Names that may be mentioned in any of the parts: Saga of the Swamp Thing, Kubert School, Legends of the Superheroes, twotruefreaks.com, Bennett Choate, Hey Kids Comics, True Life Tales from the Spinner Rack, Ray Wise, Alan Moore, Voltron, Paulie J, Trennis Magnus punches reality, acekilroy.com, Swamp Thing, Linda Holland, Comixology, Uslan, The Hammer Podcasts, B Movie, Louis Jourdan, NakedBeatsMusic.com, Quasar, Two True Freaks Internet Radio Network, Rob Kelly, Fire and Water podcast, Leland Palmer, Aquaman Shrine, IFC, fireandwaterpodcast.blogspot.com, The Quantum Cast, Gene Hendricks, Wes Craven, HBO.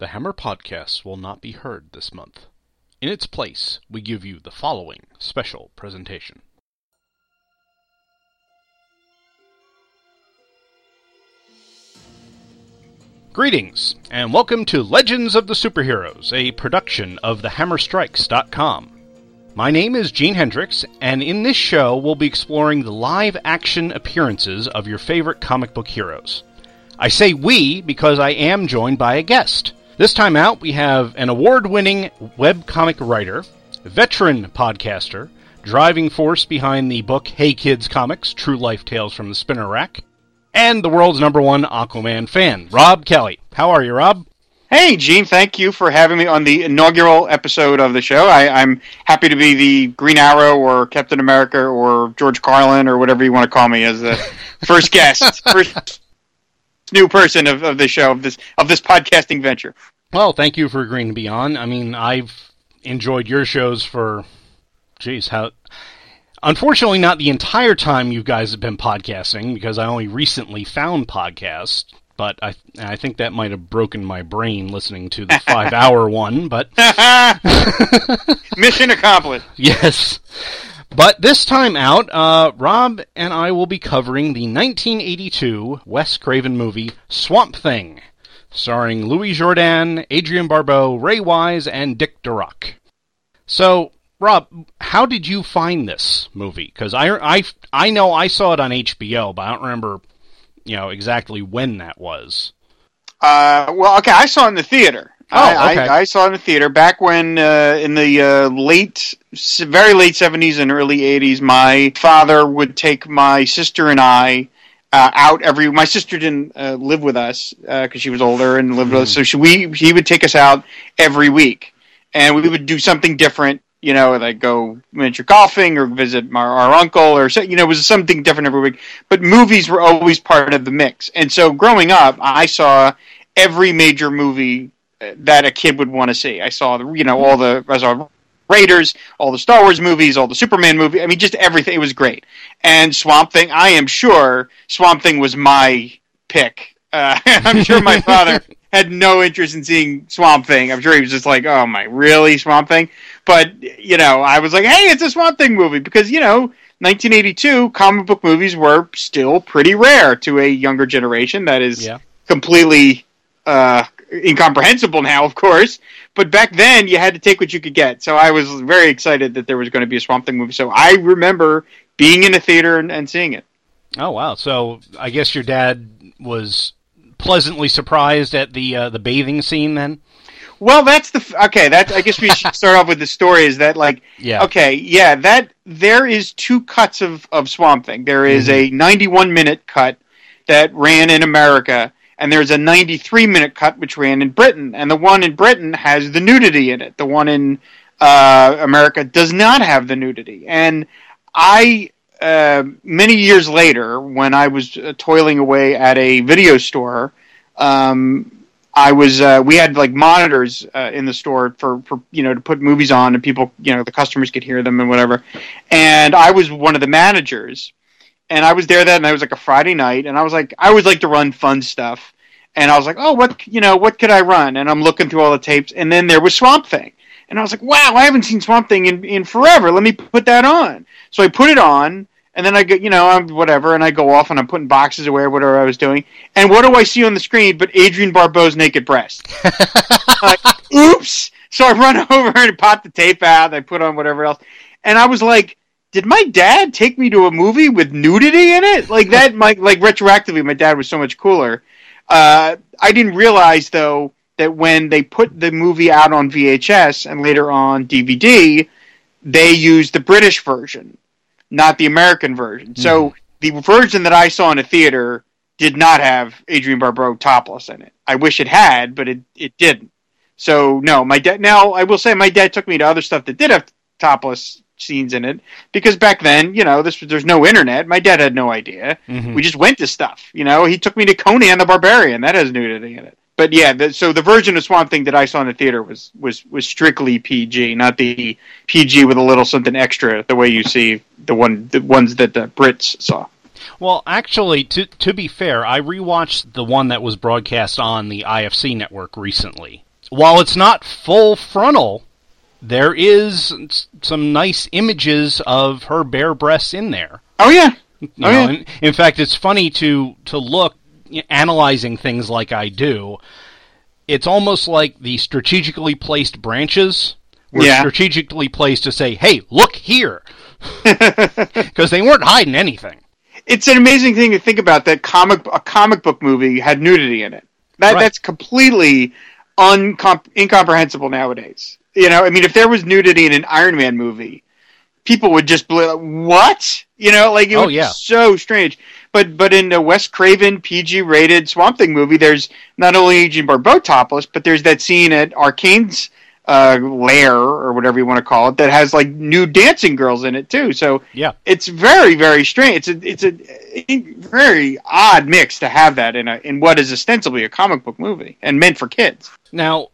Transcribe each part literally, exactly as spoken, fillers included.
The Hammer Podcasts will not be heard this month. In its place, we give you the following special presentation. Greetings, and welcome to Legends of the Superheroes, a production of the hammer strikes dot com. My name is Gene Hendricks, and in this show we'll be exploring the live-action appearances of your favorite comic book heroes. I say we because I am joined by a guest. This time out, we have an award-winning webcomic writer, veteran podcaster, driving force behind the book Hey Kids Comics, True Life Tales from the Spinner Rack, and the world's number one Aquaman fan, Rob Kelly. How are you, Rob? Hey, Gene. Thank you for having me on the inaugural episode of the show. I, I'm happy to be the Green Arrow or Captain America or George Carlin or whatever you want to call me as the first guest, first new person of, of the show, of this of this podcasting venture. Well, thank you for agreeing to be on. I mean, I've enjoyed your shows for, geez, how... Unfortunately, not the entire time you guys have been podcasting, because I only recently found podcasts, but I I think that might have broken my brain listening to the five-hour one, but... Mission accomplished. Yes. But this time out, uh, Rob and I will be covering the nineteen eighty-two Wes Craven movie Swamp Thing, starring Louis Jourdan, Adrienne Barbeau, Ray Wise, and Dick Durock. So... Rob, how did you find this movie? Because I, I, I know I saw it on H B O, but I don't remember, you know, exactly when that was. Uh, well, okay, I saw it in the theater. Oh, I, okay. I, I saw it in the theater back when, uh, in the uh, late, very late seventies and early eighties, my father would take my sister and I uh, out every. My sister didn't uh, live with us because uh, she was older and lived mm. with us, so she, we he would take us out every week, and we would do something different. You know, like go miniature golfing or visit my, our uncle or, you know, it was something different every week. But movies were always part of the mix. And so growing up, I saw every major movie that a kid would want to see. I saw, the, you know, all the I saw Raiders, all the Star Wars movies, all the Superman movies. I mean, just everything. It was great. And Swamp Thing, I am sure Swamp Thing was my pick. Uh, I'm sure my father had no interest in seeing Swamp Thing. I'm sure he was just like, oh my, really, Swamp Thing? But, you know, I was like, hey, it's a Swamp Thing movie. Because, you know, nineteen eighty-two, comic book movies were still pretty rare to a younger generation. That is yeah. completely uh, incomprehensible now, of course. But back then, you had to take what you could get. So I was very excited that there was going to be a Swamp Thing movie. So I remember being in a theater and, and seeing it. Oh, wow. So I guess your dad was pleasantly surprised at the uh, the bathing scene then? Well, that's the okay. That I guess we should start off with the story. Is that like yeah. okay? Yeah, that there is two cuts of, of Swamp Thing. There is mm-hmm. a ninety-one minute cut that ran in America, and there's a ninety-three minute cut which ran in Britain. And the one in Britain has the nudity in it. The one in uh, America does not have the nudity. And I uh, many years later, when I was uh, toiling away at a video store. Um, I was, uh, we had like monitors uh, in the store for, for, you know, to put movies on and people, you know, the customers could hear them and whatever. And I was one of the managers and I was there that night. It was like a Friday night. And I was like, I always like to run fun stuff. And I was like, oh, what, you know, what could I run? And I'm looking through all the tapes. And then there was Swamp Thing. And I was like, wow, I haven't seen Swamp Thing in, in forever. Let me put that on. So I put it on. And then I go, you know, I'm whatever, and I go off and I'm putting boxes away or whatever I was doing. And what do I see on the screen but Adrienne Barbeau's naked breast? Like, oops! So I run over and pop the tape out, and I put on whatever else. And I was like, did my dad take me to a movie with nudity in it? Like, that, my, like retroactively, my dad was so much cooler. Uh, I didn't realize, though, that when they put the movie out on V H S and later on D V D, they used the British version. Not the American version. Mm-hmm. So the version that I saw in a theater did not have Adrienne Barbeau topless in it. I wish it had, but it, it didn't. So no, my dad. Now I will say my dad took me to other stuff that did have topless scenes in it because back then, you know, this there's no internet. My dad had no idea. Mm-hmm. We just went to stuff. You know, he took me to Conan the Barbarian. That has nudity in it. But yeah, the, so the version of Swamp Thing that I saw in the theater was, was, was strictly P G, not the P G with a little something extra, the way you see the one the ones that the Brits saw. Well, actually, to to be fair, I rewatched the one that was broadcast on the I F C network recently, while it's not full frontal, there is some nice images of her bare breasts in there. Oh, yeah. Oh, you know, yeah. In, in fact, it's funny to, to look, analyzing things like I do, it's almost like the strategically placed branches were yeah. strategically placed to say, hey, look here, because they weren't hiding anything. It's an amazing thing to think about, that comic a comic book movie had nudity in it. That right. That's completely uncom- incomprehensible nowadays. You know, I mean, if there was nudity in an Iron Man movie, people would just be like, what? You know, like, it oh, was yeah. so strange. But but in the Wes Craven P G-rated Swamp Thing movie, there's not only Adrienne Barbeau topless, but there's that scene at Arcane's uh, lair, or whatever you want to call it, that has, like, nude dancing girls in it, too. So yeah. it's very, very strange. It's a, it's a, a very odd mix to have that in, a, in what is ostensibly a comic book movie, and meant for kids. Now...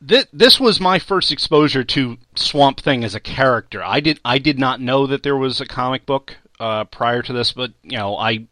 This, this was my first exposure to Swamp Thing as a character. I did I did not know that there was a comic book uh, prior to this, but you know, I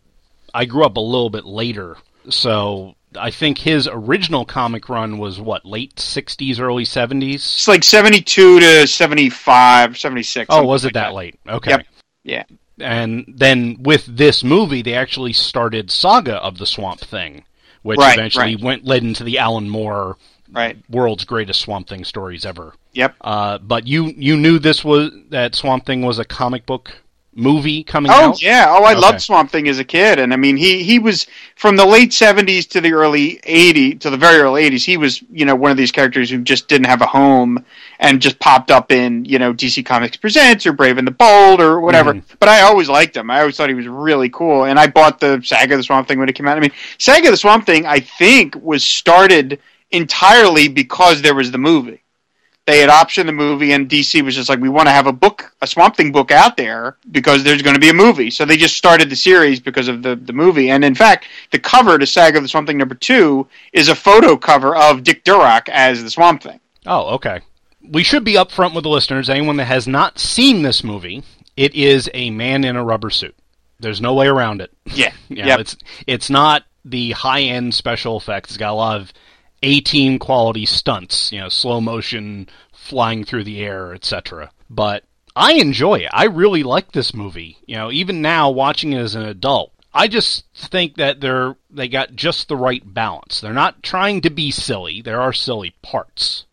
I grew up a little bit later, so I think his original comic run was what, late sixties, early seventies. It's like seventy-two to seventy-five, seventy-six. Oh, was it like that, that late? Okay. Yep. Yeah. And then with this movie, they actually started Saga of the Swamp Thing, which right, eventually right. went led into the Alan Moore. Right, world's greatest Swamp Thing stories ever. Yep. Uh, but you you knew this was that Swamp Thing was a comic book movie coming oh, out. Oh yeah, oh I okay. loved Swamp Thing as a kid, and I mean he, he was from the late seventies to the early eighties to the very early eighties. He was, you know, one of these characters who just didn't have a home and just popped up in, you know, D C Comics Presents or Brave and the Bold or whatever. Mm. But I always liked him. I always thought he was really cool, and I bought the Saga of the Swamp Thing when it came out. I mean, Saga of the Swamp Thing I think was started entirely because there was the movie. They had optioned the movie, and D C was just like, we want to have a book, a Swamp Thing book out there because there's going to be a movie. So they just started the series because of the, the movie. And in fact, the cover to Saga of the Swamp Thing number two is a photo cover of Dick Durock as the Swamp Thing. Oh, okay. We should be upfront with the listeners. Anyone that has not seen this movie, it is a man in a rubber suit. There's no way around it. Yeah. you know, yep. It's it's not the high-end special effects. It's got a lot of A-team quality stunts, you know, slow motion, flying through the air, et cetera. But I enjoy it. I really like this movie. You know, even now, watching it as an adult, I just think that they're they got just the right balance. They're not trying to be silly. There are silly parts.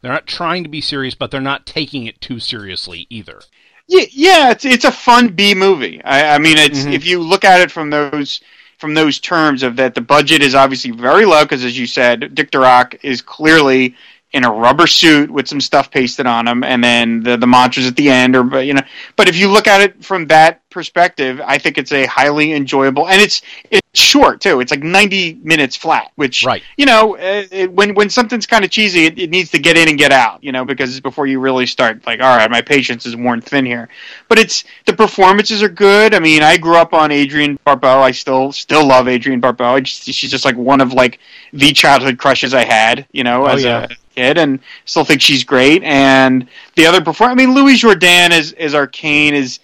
They're not trying to be serious, but they're not taking it too seriously either. Yeah, yeah, it's it's a fun B movie. I, I mean, it's mm-hmm. if you look at it from those. From those terms of that, the budget is obviously very low because, as you said, Dick Durock is clearly in a rubber suit with some stuff pasted on him, and then the the monsters at the end, or you know. But if you look at it from that perspective, I think it's a highly enjoyable, and it's it's short too. It's like ninety minutes flat, which right. you know, it, when when something's kind of cheesy, it, it needs to get in and get out, you know, because before you really start like, all right, my patience is worn thin here. But it's the performances are good. I mean, I grew up on Adrienne Barbeau. I still still love Adrienne Barbeau. I just, she's just like one of like the childhood crushes I had, you know, oh, as yeah. a kid, and still think she's great. And the other performer, I mean, Louis Jourdan is is Arcane is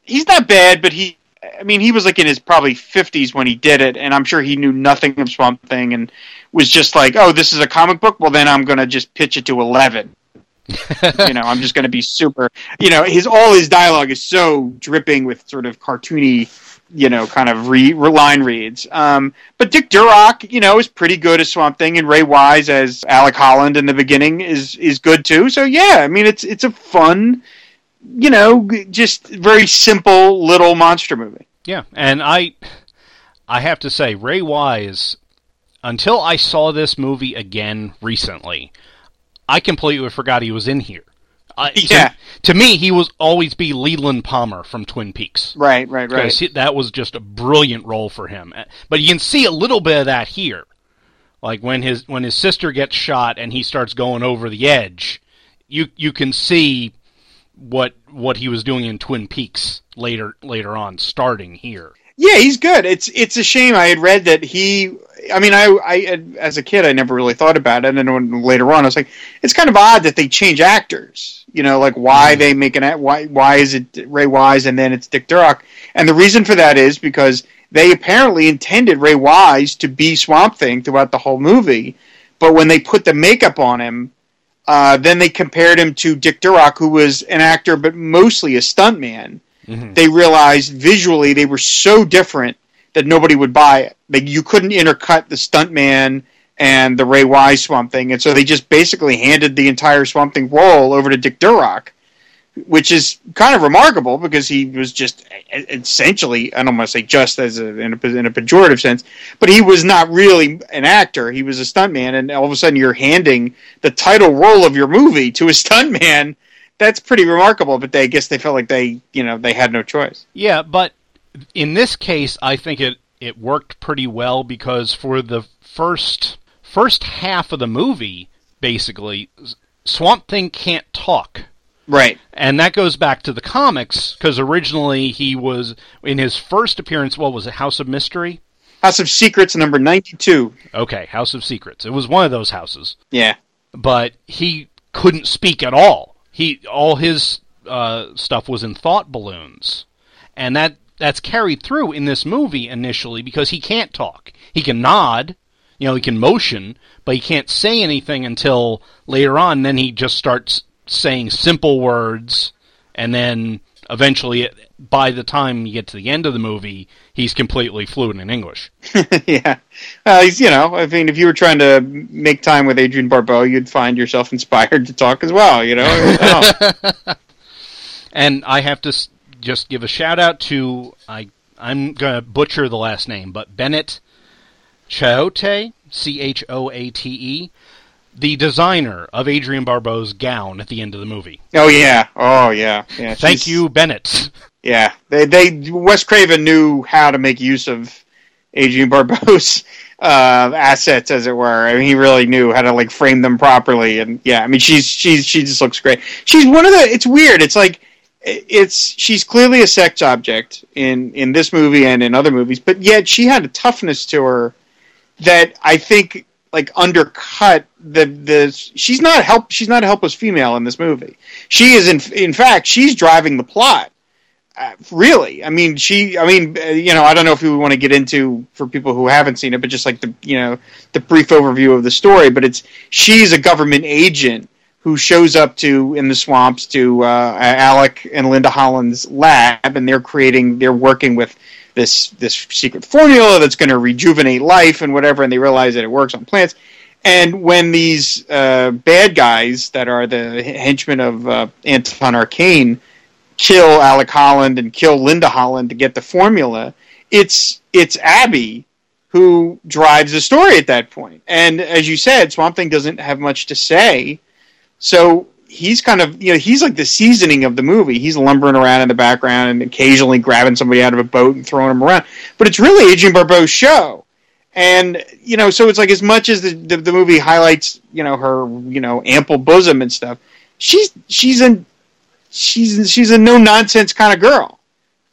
he's not bad, but he I mean he was like in his probably fifties when he did it, and I'm sure he knew nothing of Swamp Thing and was just like, oh, this is a comic book, well then I'm gonna just pitch it to eleven. You know, I'm just gonna be super, you know, his all his dialogue is so dripping with sort of cartoony, you know, kind of re- line reads. Um, but Dick Durock, you know, is pretty good as Swamp Thing, and Ray Wise as Alec Holland in the beginning is is good too. So yeah, I mean, it's it's a fun, you know, just very simple little monster movie. Yeah, and I I have to say, Ray Wise, until I saw this movie again recently, I completely forgot he was in here. I, yeah. to, to me, he will always be Leland Palmer from Twin Peaks. Right, right, right. He, that was just a brilliant role for him. But you can see a little bit of that here. Like when his when his sister gets shot and he starts going over the edge, you you can see what what he was doing in Twin Peaks later later on, starting here. Yeah, he's good. It's it's a shame. I had read that he. I mean, I, I as a kid, I never really thought about it, and then later on, I was like, it's kind of odd that they change actors. You know, like why mm-hmm. they make an why why is it Ray Wise and then it's Dick Durock? And the reason for that is because they apparently intended Ray Wise to be Swamp Thing throughout the whole movie, But when they put the makeup on him, uh, then they compared him to Dick Durock, who was an actor but mostly a stuntman. Mm-hmm. They realized visually they were so different that nobody would buy it. Like, you couldn't intercut the stuntman and the Ray Wise Swamp Thing. And so they just basically handed the entire Swamp Thing role over to Dick Durock, which is kind of remarkable because he was just essentially, I don't want to say just as a, in, a, in a pejorative sense, but he was not really an actor. He was a stuntman, and all of a sudden you're handing the title role of your movie to a stuntman. That's pretty remarkable, but they, I guess they felt like they, you know, they had no choice. Yeah, but in this case, I think it, it worked pretty well because for the first first half of the movie, basically, Swamp Thing can't talk. Right. And that goes back to the comics, because originally he was, in his first appearance, what was it, House of Mystery? House of Secrets, number ninety-two. Okay, House of Secrets. It was one of those houses. Yeah. But he couldn't speak at all. He All his uh, stuff was in thought balloons. And that that's carried through in this movie initially, because he can't talk. He can nod, you know, he can motion, but he can't say anything until later on. Then he just starts saying simple words, and then eventually, by the time you get to the end of the movie, he's completely fluent in English. Yeah. Uh, he's, you know, I mean, if you were trying to make time with Adrienne Barbeau, you'd find yourself inspired to talk as well, you know? Oh. And I have to just give a shout-out to, I, I'm going to butcher the last name, but Bennett Choate, C H O A T E, the designer of Adrienne Barbeau's gown at the end of the movie. Oh yeah, oh yeah. yeah Thank she's... you, Bennett. Yeah, they they Wes Craven knew how to make use of Adrienne Barbeau's uh, assets, as it were. I mean, he really knew how to like frame them properly, and yeah, I mean, she's she's she just looks great. She's one of the. It's weird. It's like it's she's clearly a sex object in in this movie and in other movies, but yet she had a toughness to her that I think, like, undercut the the she's not help she's not a helpless female in this movie. She is in in fact she's driving the plot. Uh, really, I mean she I mean uh, you know I don't know if we want to get into, for people who haven't seen it, but just like the you know the brief overview of the story. But it's she's a government agent who shows up to in the swamps to uh, Alec and Linda Holland's lab, and they're creating they're working with. This this secret formula that's going to rejuvenate life and whatever, and they realize that it works on plants. And when these uh, bad guys that are the henchmen of uh, Anton Arcane kill Alec Holland and kill Linda Holland to get the formula, it's it's Abby who drives the story at that point. And as you said, Swamp Thing doesn't have much to say, so he's kind of, you know, he's like the seasoning of the movie. He's lumbering around in the background and occasionally grabbing somebody out of a boat and throwing them around. But it's really Adrienne Barbeau's show. And, you know, so it's like, as much as the, the, the movie highlights, you know, her, you know, ample bosom and stuff, she's, she's in, she's, she's a no nonsense kind of girl.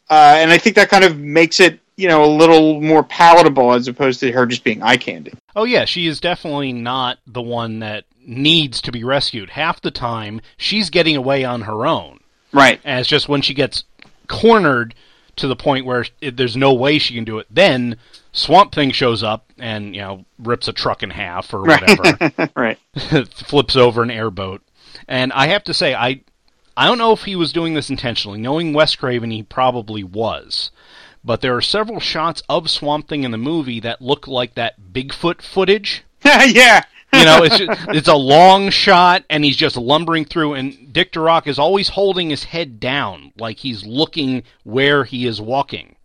Uh, and I think that kind of makes it, you know, a little more palatable as opposed to her just being eye candy. Oh yeah. She is definitely not the one that needs to be rescued. Half the time, she's getting away on her own. Right. And it's just when she gets cornered to the point where it, there's no way she can do it, then Swamp Thing shows up and, you know, rips a truck in half or whatever. Right. Flips over an airboat. And I have to say, I, I don't know if he was doing this intentionally. Knowing Wes Craven, he probably was. But there are several shots of Swamp Thing in the movie that look like that Bigfoot footage. Yeah. You know, it's just, it's a long shot, and he's just lumbering through, and Dick Durock is always holding his head down, like he's looking where he is walking.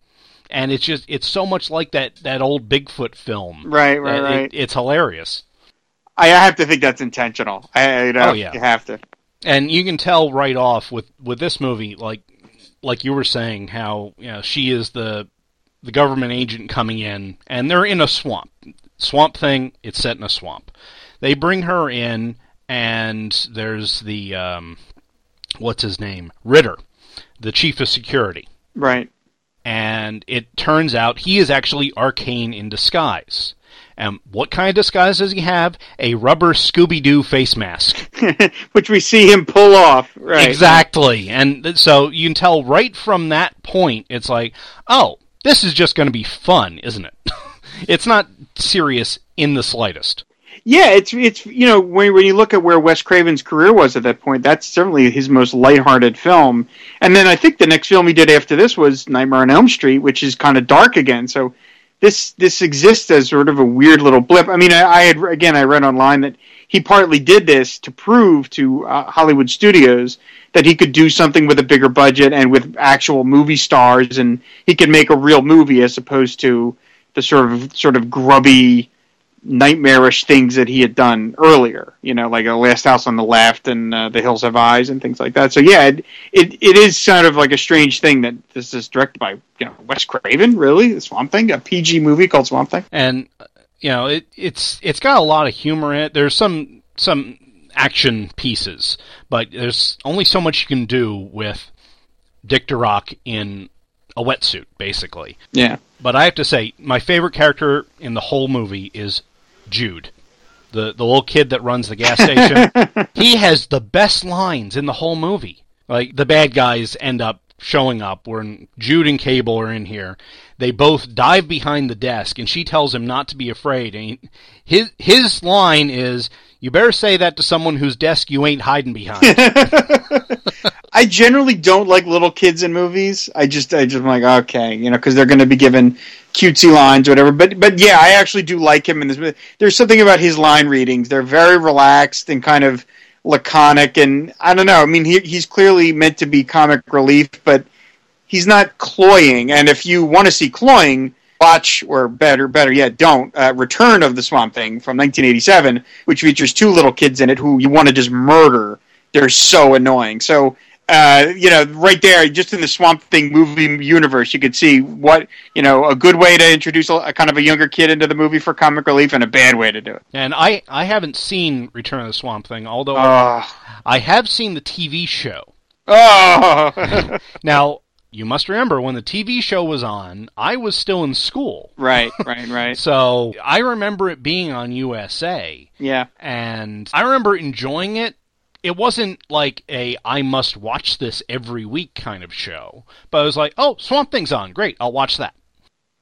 And it's just, it's so much like that, that old Bigfoot film. Right, right, it, right. It, it's hilarious. I have to think that's intentional. I, you know, oh, yeah. You have to. And you can tell right off with, with this movie, like like you were saying, how, you know, she is the the government agent coming in, and they're in a swamp. Swamp Thing, it's set in a swamp. They bring her in, and there's the, um, what's his name? Ritter, the chief of security. Right. And it turns out he is actually Arcane in disguise. And what kind of disguise does he have? A rubber Scooby-Doo face mask. Which we see him pull off. Right. Exactly. And so you can tell right from that point, it's like, oh, this is just going to be fun, isn't it? It's not serious in the slightest. Yeah, it's it's you know, when when you look at where Wes Craven's career was at that point, that's certainly his most lighthearted film. And then I think the next film he did after this was Nightmare on Elm Street, which is kind of dark again. So this this exists as sort of a weird little blip. I mean, I, I had again I read online that he partly did this to prove to uh, Hollywood studios that he could do something with a bigger budget and with actual movie stars, and he could make a real movie as opposed to the sort of sort of grubby, nightmarish things that he had done earlier, you know, like The Last House on the Left and uh, The Hills Have Eyes and things like that. So yeah, it, it it is sort of like a strange thing that this is directed by, you know, Wes Craven, really, the Swamp Thing, a P G movie called Swamp Thing. And you know, it it's it's got a lot of humor in it. There's some some action pieces, but there's only so much you can do with Dick Durock in a wetsuit, basically. Yeah. But I have to say, my favorite character in the whole movie is Jude, the the little kid that runs the gas station. He has the best lines in the whole movie. Like, the bad guys end up showing up when Jude and Cable are in here. They both dive behind the desk, and she tells him not to be afraid. And he, his his line is, "You better say that to someone whose desk you ain't hiding behind." I generally don't like little kids in movies. I just, I just I'm like, okay, you know, because they're going to be given cutesy lines, or whatever. But, but yeah, I actually do like him in this movie. There's something about his line readings. They're very relaxed and kind of laconic, and I don't know. I mean, he, he's clearly meant to be comic relief, but he's not cloying. And if you want to see cloying, watch, or better, better yet, don't, uh, Return of the Swamp Thing from nineteen eighty-seven, which features two little kids in it who you want to just murder. They're so annoying. So, uh, you know, right there, just in the Swamp Thing movie universe, you could see what, you know, a good way to introduce a, a kind of a younger kid into the movie for comic relief, and a bad way to do it. And I, I haven't seen Return of the Swamp Thing, although uh, I have seen the T V show. Oh! Now, you must remember, when the T V show was on, I was still in school. Right, right, right. So I remember it being on U S A. Yeah. And I remember enjoying it. It wasn't like a I must watch this every week kind of show, but I was like, oh, Swamp Thing's on, great, I'll watch that.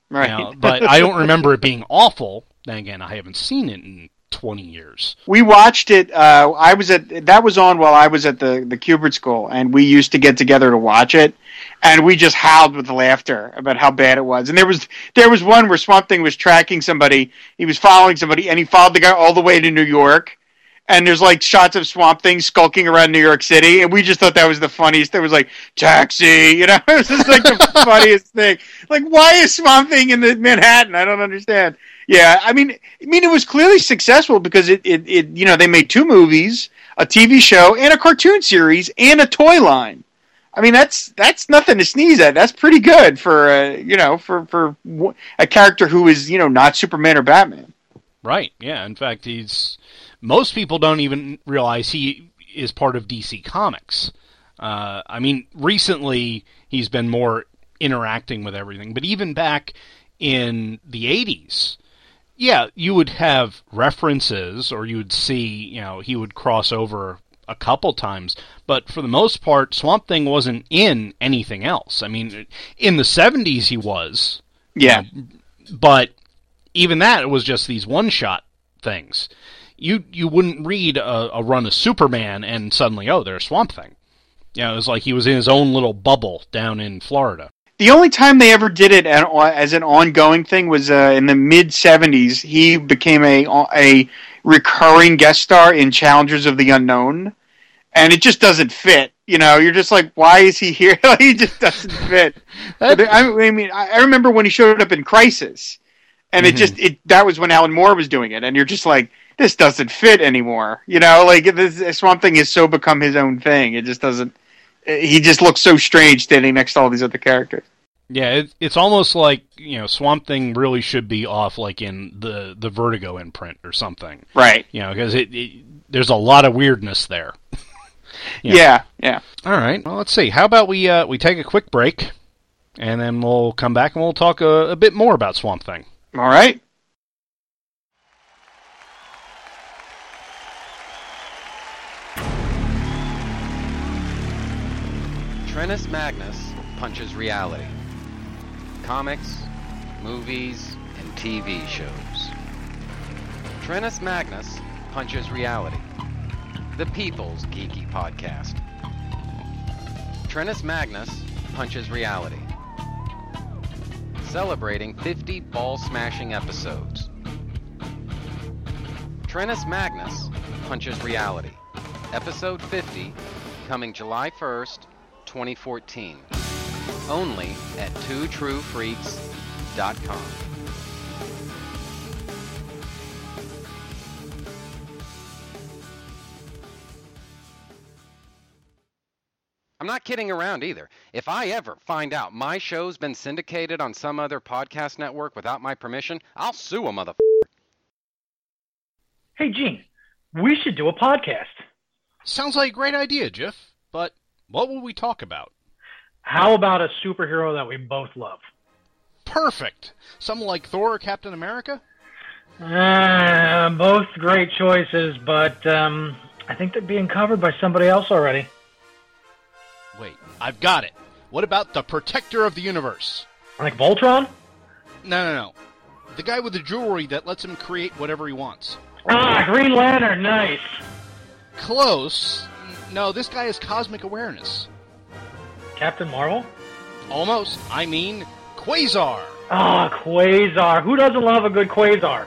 Right. You know, but I don't remember it being awful. Then again, I haven't seen it in twenty years. We watched it. Uh, I was at that was on while I was at the the Kubert School, and we used to get together to watch it, and we just howled with laughter about how bad it was. And there was there was one where Swamp Thing was tracking somebody, he was following somebody, and he followed the guy all the way to New York. And there's, like, shots of Swamp Thing skulking around New York City. And we just thought that was the funniest. It was like, taxi, you know? It was just, like, the funniest thing. Like, why is Swamp Thing in the Manhattan? I don't understand. Yeah, I mean, I mean, it was clearly successful because, it, it, it, you know, they made two movies, a T V show, and a cartoon series, and a toy line. I mean, that's that's nothing to sneeze at. That's pretty good for, uh, you know, for, for a character who is, you know, not Superman or Batman. Right, yeah. In fact, he's... Most people don't even realize he is part of D C Comics. Uh, I mean, recently he's been more interacting with everything, but even back in the eighties, yeah, you would have references, or you would see, you know, he would cross over a couple times, but for the most part, Swamp Thing wasn't in anything else. I mean, in the seventies he was. Yeah. You know, but even that, it was just these one-shot things. You you wouldn't read a, a run of Superman and suddenly, oh, there's Swamp Thing. You know, it was like he was in his own little bubble down in Florida. The only time they ever did it as an ongoing thing was uh, in the mid-seventies. He became a, a recurring guest star in Challengers of the Unknown, and it just doesn't fit. You know, you're just like, why is he here? He just doesn't fit. I mean, I remember when he showed up in Crisis, and mm-hmm. it just it that was when Alan Moore was doing it, and you're just like, this doesn't fit anymore, you know. Like, this Swamp Thing has so become his own thing. It just doesn't. He just looks so strange standing next to all these other characters. Yeah, it, it's almost like, you know, Swamp Thing really should be off, like in the the Vertigo imprint or something, right? You know, because it, it there's a lot of weirdness there. You know. Yeah, yeah. All right. Well, let's see. How about we uh, we take a quick break, and then we'll come back and we'll talk a, a bit more about Swamp Thing. All right. Trennis Magnus punches reality. Comics, movies, and T V shows. Trennis Magnus punches reality. The People's Geeky Podcast. Trennis Magnus punches reality. Celebrating fifty ball-smashing episodes. Trennis Magnus punches reality. Episode fifty, coming July first, twenty fourteen. Only at two true freaks dot com. I'm not kidding around either. If I ever find out my show's been syndicated on some other podcast network without my permission, I'll sue a motherfucker. Hey, Gene, we should do a podcast. Sounds like a great idea, Jeff, but what will we talk about? How about a superhero that we both love? Perfect. Someone like Thor or Captain America? Uh, both great choices, but um, I think they're being covered by somebody else already. Wait, I've got it. What about the Protector of the Universe? Like Voltron? No, no, no. The guy with the jewelry that lets him create whatever he wants. Ah, Green Lantern, nice. Close. No, this guy has cosmic awareness. Captain Marvel? Almost. I mean, Quasar. Ah, Quasar. Who doesn't love a good Quasar?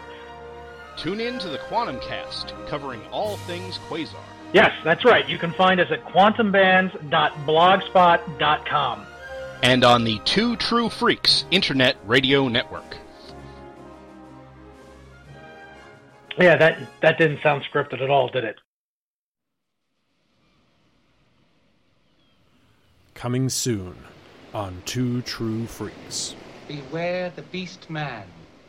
Tune in to the Quantum Cast, covering all things Quasar. Yes, that's right. You can find us at quantum bands dot blogspot dot com. And on the Two True Freaks Internet Radio Network. Yeah, that, that didn't sound scripted at all, did it? Coming soon on Two True Freaks. Beware the Beast Man.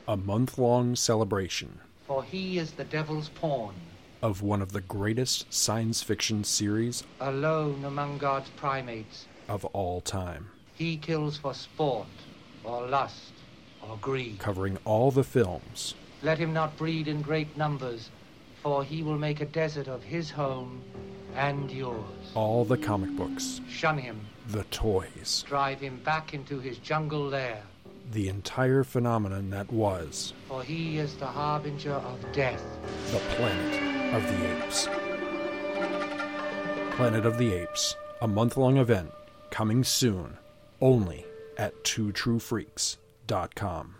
A month-long celebration. For he is the devil's pawn. Of one of the greatest science fiction series alone among God's primates of all time. He kills for sport, or lust, or greed. Covering all the films. Let him not breed in great numbers, for he will make a desert of his home and yours. All the comic books. Shun him. The toys. Drive him back into his jungle lair. The entire phenomenon that was. For he is the harbinger of death. The planet of the Apes. Planet of the Apes, a month-long event, coming soon, only at two true freaks dot com.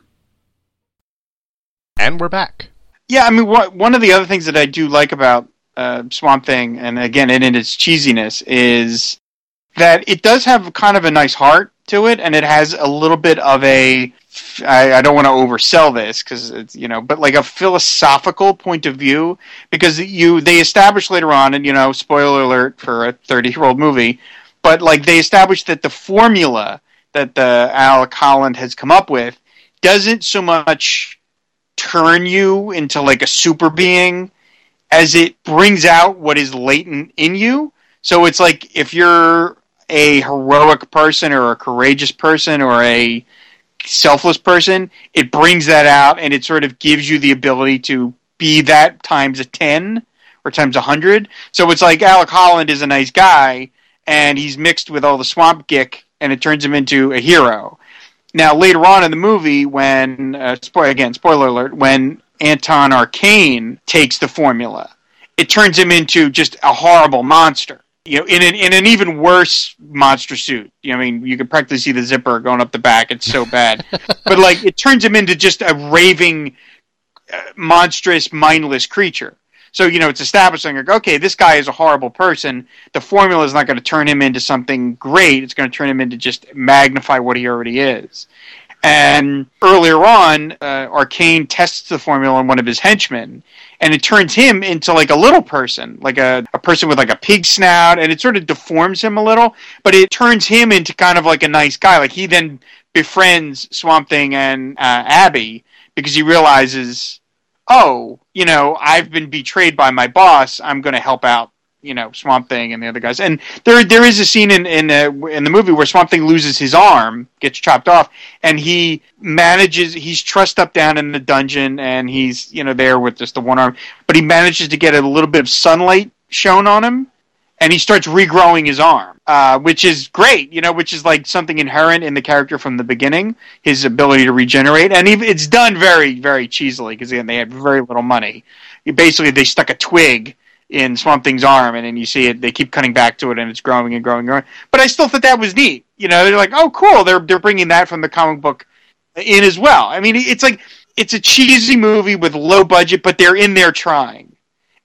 And we're back. Yeah, I mean, what, one of the other things that I do like about uh, Swamp Thing, and again, in, in its cheesiness, is that it does have kind of a nice heart to it, and it has a little bit of a, I, I don't want to oversell this because it's, you know, but like a philosophical point of view, because you they establish later on, and you know, spoiler alert for a thirty year old movie, but like they establish that the formula that the Al Holland has come up with doesn't so much turn you into like a super being as it brings out what is latent in you. So it's like if you're a heroic person or a courageous person or a selfless person, it brings that out, and it sort of gives you the ability to be that times a ten or times a hundred. So it's like Alec Holland is a nice guy, and he's mixed with all the swamp gick, and it turns him into a hero. Now later on in the movie, when uh, spoil again spoiler alert, when Anton Arcane takes the formula, it turns him into just a horrible monster. You know, in an in an even worse monster suit. You know, I mean, you can practically see the zipper going up the back. It's so bad, but like it turns him into just a raving, uh, monstrous, mindless creature. So you know, it's establishing like, okay, this guy is a horrible person. The formula is not going to turn him into something great. It's going to turn him into just magnify what he already is. And earlier on, uh, Arcane tests the formula on one of his henchmen, and it turns him into like a little person, like a, a person with like a pig snout, and it sort of deforms him a little, but it turns him into kind of like a nice guy. Like he then befriends Swamp Thing and uh, Abby because he realizes, oh, you know, I've been betrayed by my boss. I'm going to help out, you know, Swamp Thing and the other guys. And there, there is a scene in in, uh, in the movie where Swamp Thing loses his arm, gets chopped off, and he manages, he's trussed up down in the dungeon, and he's, you know, there with just the one arm, but he manages to get a little bit of sunlight shown on him, and he starts regrowing his arm, uh, which is great, you know, which is like something inherent in the character from the beginning, his ability to regenerate. And he, it's done very, very cheesily because, again, they had very little money. Basically, they stuck a twig in Swamp Thing's arm, and then you see it, they keep cutting back to it, and it's growing and growing and growing. But I still thought that was neat. You know, they're like, oh, cool, they're they're bringing that from the comic book in as well. I mean, it's like, it's a cheesy movie with low budget, but they're in there trying.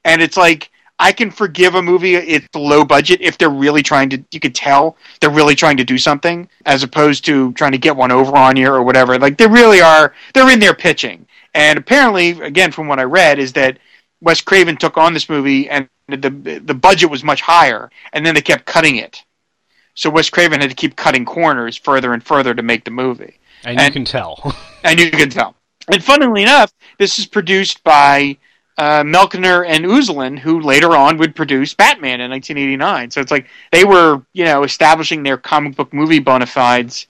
And it's like, I can forgive a movie it's low budget if they're really trying to, you could tell, they're really trying to do something, as opposed to trying to get one over on you or whatever. Like, they really are, they're in there pitching. And apparently, again, from what I read, is that Wes Craven took on this movie, and the the budget was much higher, and then they kept cutting it. So Wes Craven had to keep cutting corners further and further to make the movie. And, and you can tell. And you can tell. And funnily enough, this is produced by uh, Melkner and Uslan, who later on would produce Batman in nineteen eighty-nine. So it's like they were, you know, establishing their comic book movie bona fides,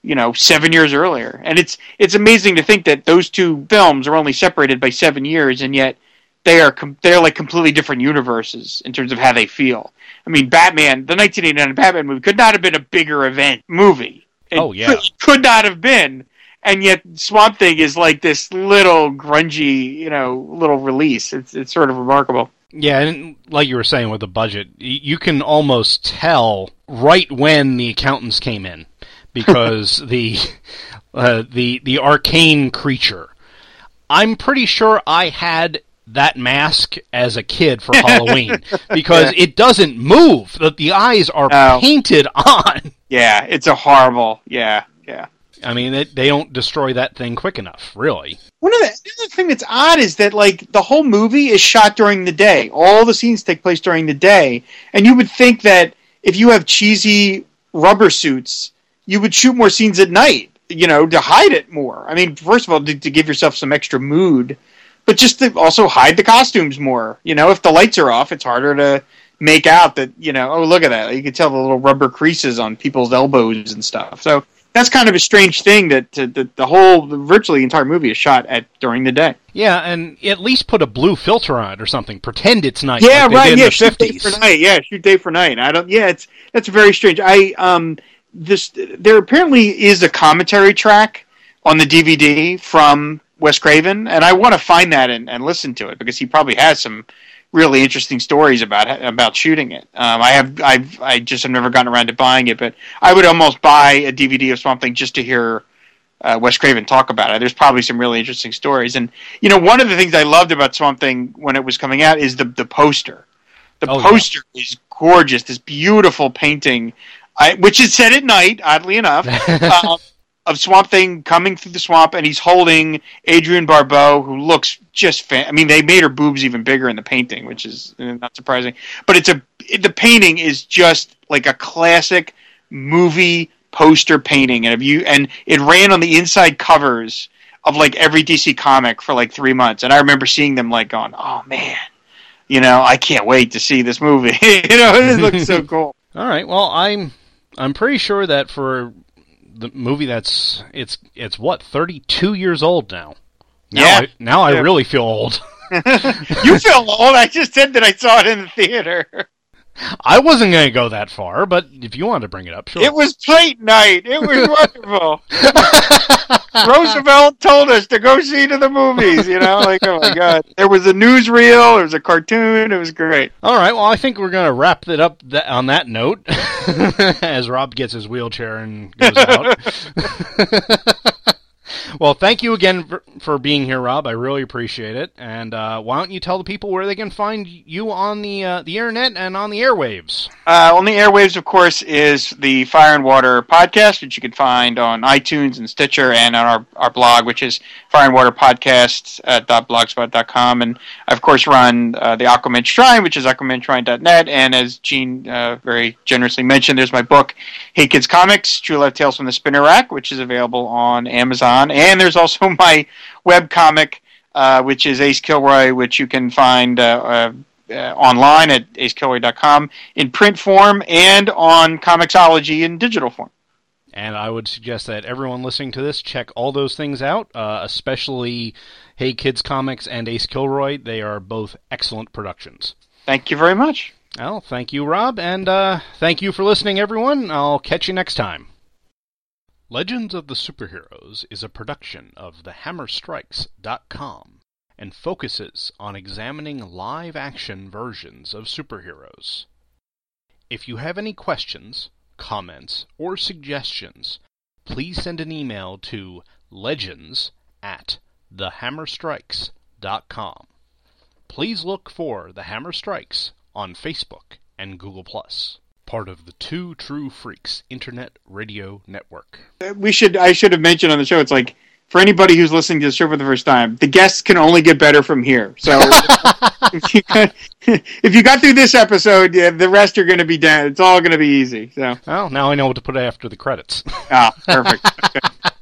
you know, seven years earlier. And it's it's amazing to think that those two films are only separated by seven years, and yet They are com- they're like completely different universes in terms of how they feel. I mean, Batman, the nineteen eighty-nine Batman movie could not have been a bigger event movie. It oh, yeah. Could, could not have been. And yet Swamp Thing is like this little grungy, you know, little release. It's it's sort of remarkable. Yeah, and like you were saying with the budget, you can almost tell right when the accountants came in because the uh, the the arcane creature. I'm pretty sure I had that mask as a kid for Halloween because yeah. It doesn't move. The, the eyes are no. painted on. Yeah, it's a horrible. Yeah, yeah. I mean, they, they don't destroy that thing quick enough, really. One of the, the other thing that's odd is that, like, the whole movie is shot during the day. All the scenes take place during the day, and you would think that if you have cheesy rubber suits, you would shoot more scenes at night. You know, to hide it more. I mean, first of all, to, to give yourself some extra mood. But just to also hide the costumes more. You know, if the lights are off, it's harder to make out that, you know, oh, look at that. You can tell the little rubber creases on people's elbows and stuff. So that's kind of a strange thing that, to, that the whole, virtually the entire movie is shot at during the day. Yeah, and at least put a blue filter on it or something. Pretend it's night. Yeah, like right. In yeah, the shoot fifties. Day for night. Yeah, shoot day for night. I don't. Yeah, it's that's very strange. I um this there apparently is a commentary track on the D V D from Wes Craven, and I want to find that and, and listen to it because he probably has some really interesting stories about about shooting it. Um, I have I've I just have never gotten around to buying it, but I would almost buy a D V D of Swamp Thing just to hear uh, Wes Craven talk about it. There's probably some really interesting stories, and you know, one of the things I loved about Swamp Thing when it was coming out is the the poster. The oh, poster yeah. is gorgeous. This beautiful painting, I, which is set at night, oddly enough. Um, of Swamp Thing coming through the swamp, and he's holding Adrienne Barbeau, who looks just fan- I mean, they made her boobs even bigger in the painting, which is not surprising. But it's a it, the painting is just like a classic movie poster painting, and if you and it ran on the inside covers of like every D C comic for like three months, and I remember seeing them like going, "Oh man, you know, I can't wait to see this movie." You know, it looks so cool. All right, well, I'm I'm pretty sure that for the movie that's it's it's what thirty-two years old now. Now yeah. I, now yeah. I really feel old. You feel old. I just said that I saw it in the theater. I wasn't going to go that far, but if you wanted to bring it up, sure. It was plate night. It was wonderful. Roosevelt told us to go see to the movies. You know, like oh my god, there was a newsreel, there was a cartoon. It was great. All right, well, I think we're going to wrap it up th- on that note. As Rob gets his wheelchair and goes out. Well, thank you again for, for being here, Rob. I really appreciate it. And uh, why don't you tell the people where they can find you on the uh, the internet and on the airwaves? Uh, on the airwaves, of course, is the Fire and Water podcast, which you can find on iTunes and Stitcher and on our, our blog, which is fire and water podcast dot blogspot dot com. And I, of course, run uh, the Aquaman Shrine, which is aquaman shrine dot net. And as Gene uh, very generously mentioned, there's my book, Hey Kids Comics, True Life Tales from the Spinner Rack, which is available on Amazon. And there's also my webcomic, uh, which is Ace Kilroy, which you can find uh, uh, uh, online at ace kilroy dot com in print form and on Comixology in digital form. And I would suggest that everyone listening to this check all those things out, uh, especially Hey Kids Comics and Ace Kilroy. They are both excellent productions. Thank you very much. Well, thank you, Rob, and uh, thank you for listening, everyone. I'll catch you next time. Legends of the Superheroes is a production of the hammer strikes dot com and focuses on examining live-action versions of superheroes. If you have any questions, comments, or suggestions, please send an email to legends at the hammer strikes dot com. Please look for The Hammer Strikes on Facebook and Google Plus. Part of the Two True Freaks Internet Radio Network. We should, I should have mentioned on the show, it's like, for anybody who's listening to the show for the first time, the guests can only get better from here. So if, you got, if you got through this episode, yeah, the rest are going to be down. It's all going to be easy. So, well, now I know what to put after the credits. Ah, perfect.